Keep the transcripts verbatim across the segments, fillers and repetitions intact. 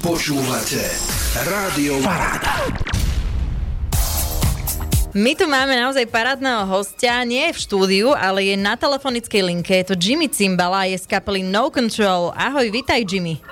Počúvate Rádio Paráda. My tu máme naozaj parádneho hostia, nie je v štúdiu, ale je na telefonickej linke. Je to Jimmy Cimbala, je z kapely No Control. Ahoj, vitaj Jimmy.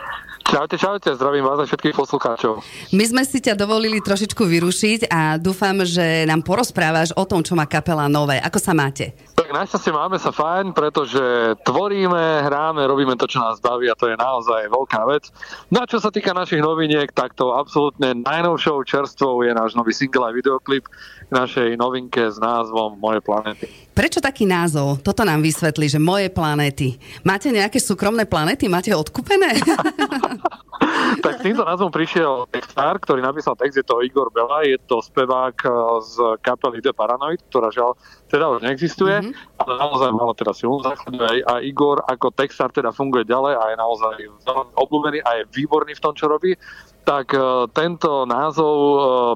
Čaute, čaute, zdravím vás a všetkých poslucháčov. My sme si ťa dovolili trošičku vyrušiť a dúfam, že nám porozprávaš o tom, čo má kapela nové. Ako sa máte? Tak našťastie máme sa fajn, pretože tvoríme, hráme, robíme to, čo nás baví a to je naozaj veľká vec. No a čo sa týka našich noviniek, tak to absolútne najnovšou čerstvou je náš nový single a videoklip k našej novinke s názvom Moje planety. Prečo taký názov? Toto nám vysvetlí, že Moje planéty. Máte nejaké súkromné planéty? Máte odkúpené? Tak s týmto názvom prišiel textár, ktorý napísal text, je to Igor Bela, je to spevák z kapely The Paranoid, ktorá žiaľ teda už neexistuje, mm-hmm. ale naozaj malo teda silnú základu a Igor ako textár teda funguje ďalej a je naozaj veľmi obľúbený a je výborný v tom, čo robí, tak tento názov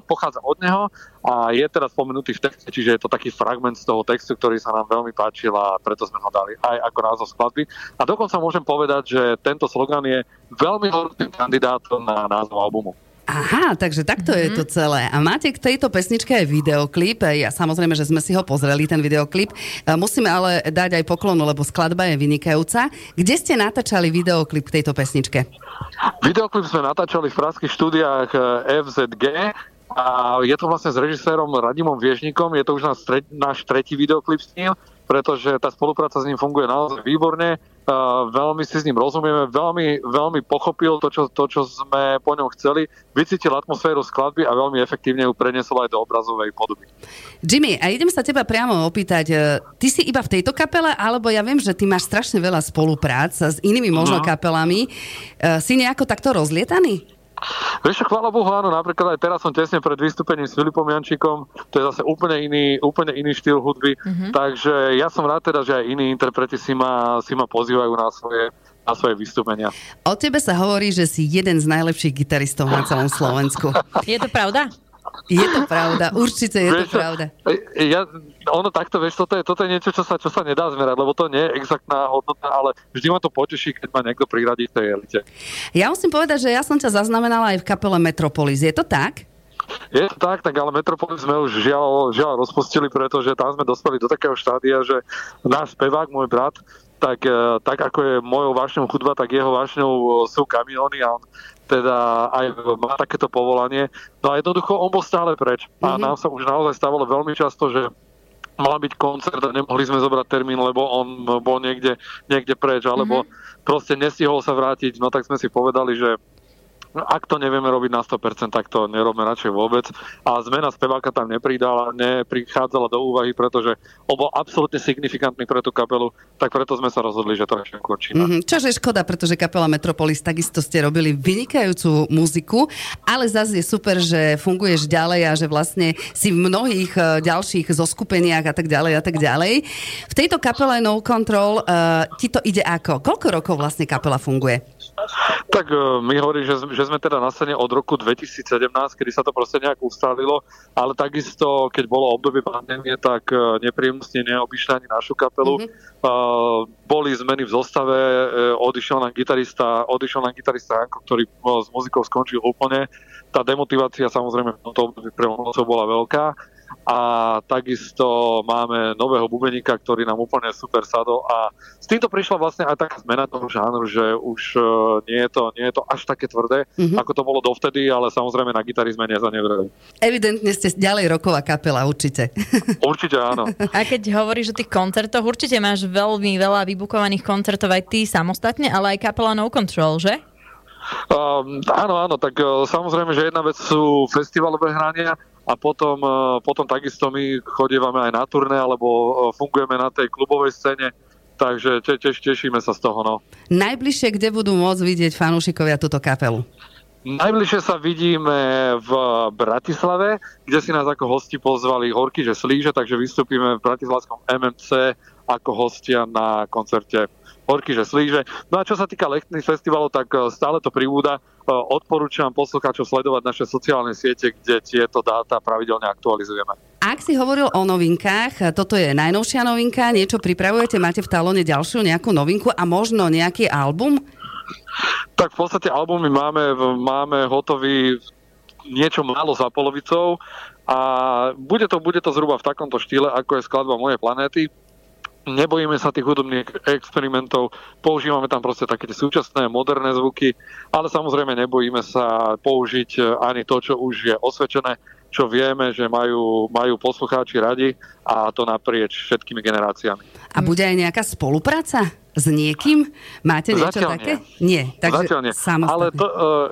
pochádza od neho a je teraz spomenutý v texte, čiže je to taký fragment z toho textu, ktorý sa nám veľmi páčil a preto sme ho dali aj ako názov skladby. A dokonca môžem povedať, že tento slogan je veľmi horúcim kandidátom na názov albumu. Aha, takže takto mm-hmm. je to celé. A máte k tejto pesničke aj videoklip. Ja samozrejme, že sme si ho pozreli, ten videoklip. Musíme ale dať aj poklonu, lebo skladba je vynikajúca. Kde ste natáčali videoklip k tejto pesničke? Videoklip sme natáčali v pražských štúdiách ef zet gé a je to vlastne s režisérom Radimom Vieznikom. Je to už náš, tre- náš tretí videoklip s ním, pretože tá spolupráca s ním funguje naozaj výborne. Uh, veľmi si s ním rozumieme, veľmi, veľmi pochopil to čo, to, čo sme po ňom chceli, vycítil atmosféru skladby a veľmi efektívne ju preniesol aj do obrazovej podoby. Jimmy, a idem sa teba priamo opýtať, ty si iba v tejto kapele, alebo ja viem, že ty máš strašne veľa spoluprác s inými možno no. kapelami, uh, si nejako takto rozlietaný? Vieš, chvála Bohu, áno, napríklad aj teraz som tesne pred vystúpením s Filipom Jančikom, to je zase úplne iný, úplne iný štýl hudby, mm-hmm. takže ja som rád teda, že aj iní interpreti si ma, si ma pozývajú na svoje, na svoje vystúpenia. O tebe sa hovorí, že si jeden z najlepších gitaristov na celom Slovensku. Je to pravda? Je to pravda, určite je vieš, to pravda. Ja, ono takto, vieš, toto je, toto je niečo, čo sa, čo sa nedá zmerať, lebo to nie je exaktná hodnota, ale vždy ma to poteší, keď ma niekto priradí v tej elite. Ja musím povedať, že ja som ťa zaznamenala aj v kapele Metropolis, je to tak? Je to tak, tak ale Metropolis sme už žiaľ, žiaľ rozpustili, pretože tam sme dospeli do takého štádia, že náš spevák, môj brat, tak, tak ako je mojou vášňou chudba, tak jeho vášňou sú kamióny a on teda aj má takéto povolanie. No a jednoducho on bol stále preč. A mm-hmm. nám sa už naozaj stávalo veľmi často, že mal byť koncert a nemohli sme zobrať termín, lebo on bol niekde, niekde preč, alebo mm-hmm. proste nestihol sa vrátiť. No tak sme si povedali, že ak to nevieme robiť na sto percent, tak to nerobme radšej vôbec. A zmena speváka tam nepridala, neprichádzala do úvahy, pretože on bol absolútne signifikantný pre tú kapelu, tak preto sme sa rozhodli, že to radšej končíme. Mm-hmm. Čože je škoda, pretože kapela Metropolis, takisto ste robili vynikajúcu muziku, ale zase je super, že funguješ ďalej a že vlastne si v mnohých ďalších zoskupeniach a tak ďalej a tak ďalej. V tejto kapele No Control uh, ti to ide ako? Koľko rokov vlastne kapela funguje? Tak uh, my hovorí, že, že sme teda na scéne od roku dvetisícsedemnásť, kedy sa to proste nejak ustalilo, ale takisto, keď bolo obdobie pandémie, tak uh, nepríjemnostne neobyšla ani našu kapelu. Mm-hmm. Uh, boli zmeny v zostave, uh, odišiel nám gitarista, odišiel nám gitarista, ktorý uh, s muzikou skončil úplne. Tá demotivácia samozrejme v tomto období pre mňa bola veľká. A takisto máme nového bubeníka, ktorý nám úplne super sadol a s týmto prišla vlastne aj taká zmena toho žánru, že už nie je to, nie je to až také tvrdé, mm-hmm. ako to bolo dovtedy, ale samozrejme na gitarizme nezanevreli. Evidentne ste ďalej roková kapela, určite. Určite áno. A keď hovoríš o tých koncertoch, určite máš veľmi veľa vybukovaných koncertov aj ty samostatne, ale aj kapela No Control, že? Um, áno, áno, tak uh, samozrejme, že jedna vec sú festivalové hrania a potom, uh, potom takisto my chodievame aj na turné alebo uh, fungujeme na tej klubovej scéne, takže te, teš, tešíme sa z toho. No. Najbližšie, kde budú môcť vidieť fanúšikovia túto kapelu? Najbližšie sa vidíme v Bratislave, kde si nás ako hosti pozvali Horky, že Slíže, takže vystúpime v bratislavskom em em cé ako hostia na koncerte Horky, že Slíže. No a čo sa týka letných festivalov, tak stále to pribúda. Odporúčam poslucháčov sledovať naše sociálne siete, kde tieto dáta pravidelne aktualizujeme. Ak si hovoril o novinkách, toto je najnovšia novinka, niečo pripravujete, máte v talóne ďalšiu nejakú novinku a možno nejaký album? Tak v podstate albumy máme, máme hotový niečo málo za polovicou a bude to, bude to zhruba v takomto štýle, ako je skladba Moje planéty. Nebojíme sa tých hudobných experimentov, používame tam proste také súčasné, moderné zvuky, ale samozrejme nebojíme sa použiť ani to, čo už je osvedčené, čo vieme, že majú, majú poslucháči radi, a to naprieč všetkými generáciami. A bude aj nejaká spolupráca s niekým? Máte niečo Zatiaľ také? Nie. nie takže Zatiaľ nie. Ale to,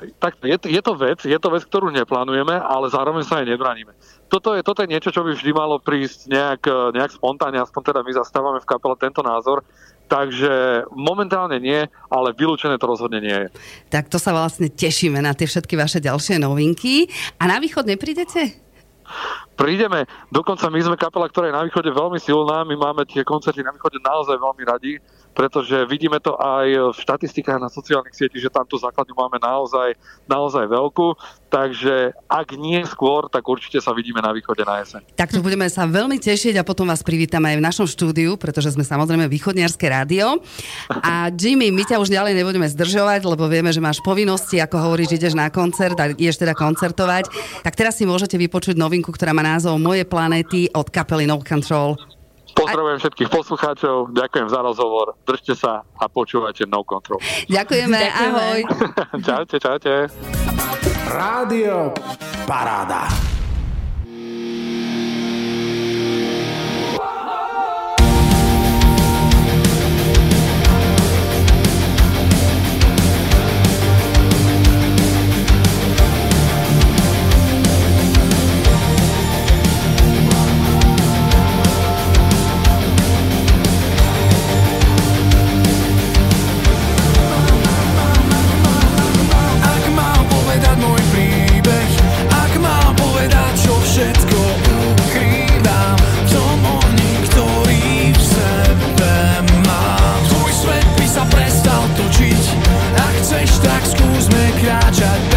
e, tak je, je to vec, je to vec, ktorú neplánujeme, ale zároveň sa aj nebraníme. Toto je, toto je niečo, čo by vždy malo prísť nejak, nejak spontánne, aspoň teda my zastávame v kapele tento názor, takže momentálne nie, ale vylúčené to rozhodne nie je. Tak to sa vlastne tešíme na tie všetky vaše ďalšie novinky. A na východ neprídete? Prídeme, dokonca my sme kapela, ktorá je na východe veľmi silná, my máme tie koncerty na východe naozaj veľmi radi, pretože vidíme to aj v štatistikách na sociálnych sietich, že tam tú základňu máme naozaj, naozaj veľkú, takže ak nie skôr, tak určite sa vidíme na východe na jeseň. Tak to budeme sa veľmi tešiť a potom vás privítame aj v našom štúdiu, pretože sme samozrejme východniarske rádio. A Jimmy, my ťa už ďalej nebudeme zdržovať, lebo vieme, že máš povinnosti, ako hovoríš, ideš na koncert a ideš teda koncertovať. Tak teraz si môžete vypočuť novinku, ktorá má názov Moje planéty od kapely No Control. Pozdravujem všetkých poslucháčov, ďakujem za rozhovor, držte sa a počúvajte No Control. Ďakujeme, ahoj. Čaute, čaute. Rádio Paráda. Chceš, tak skúsme kráčať.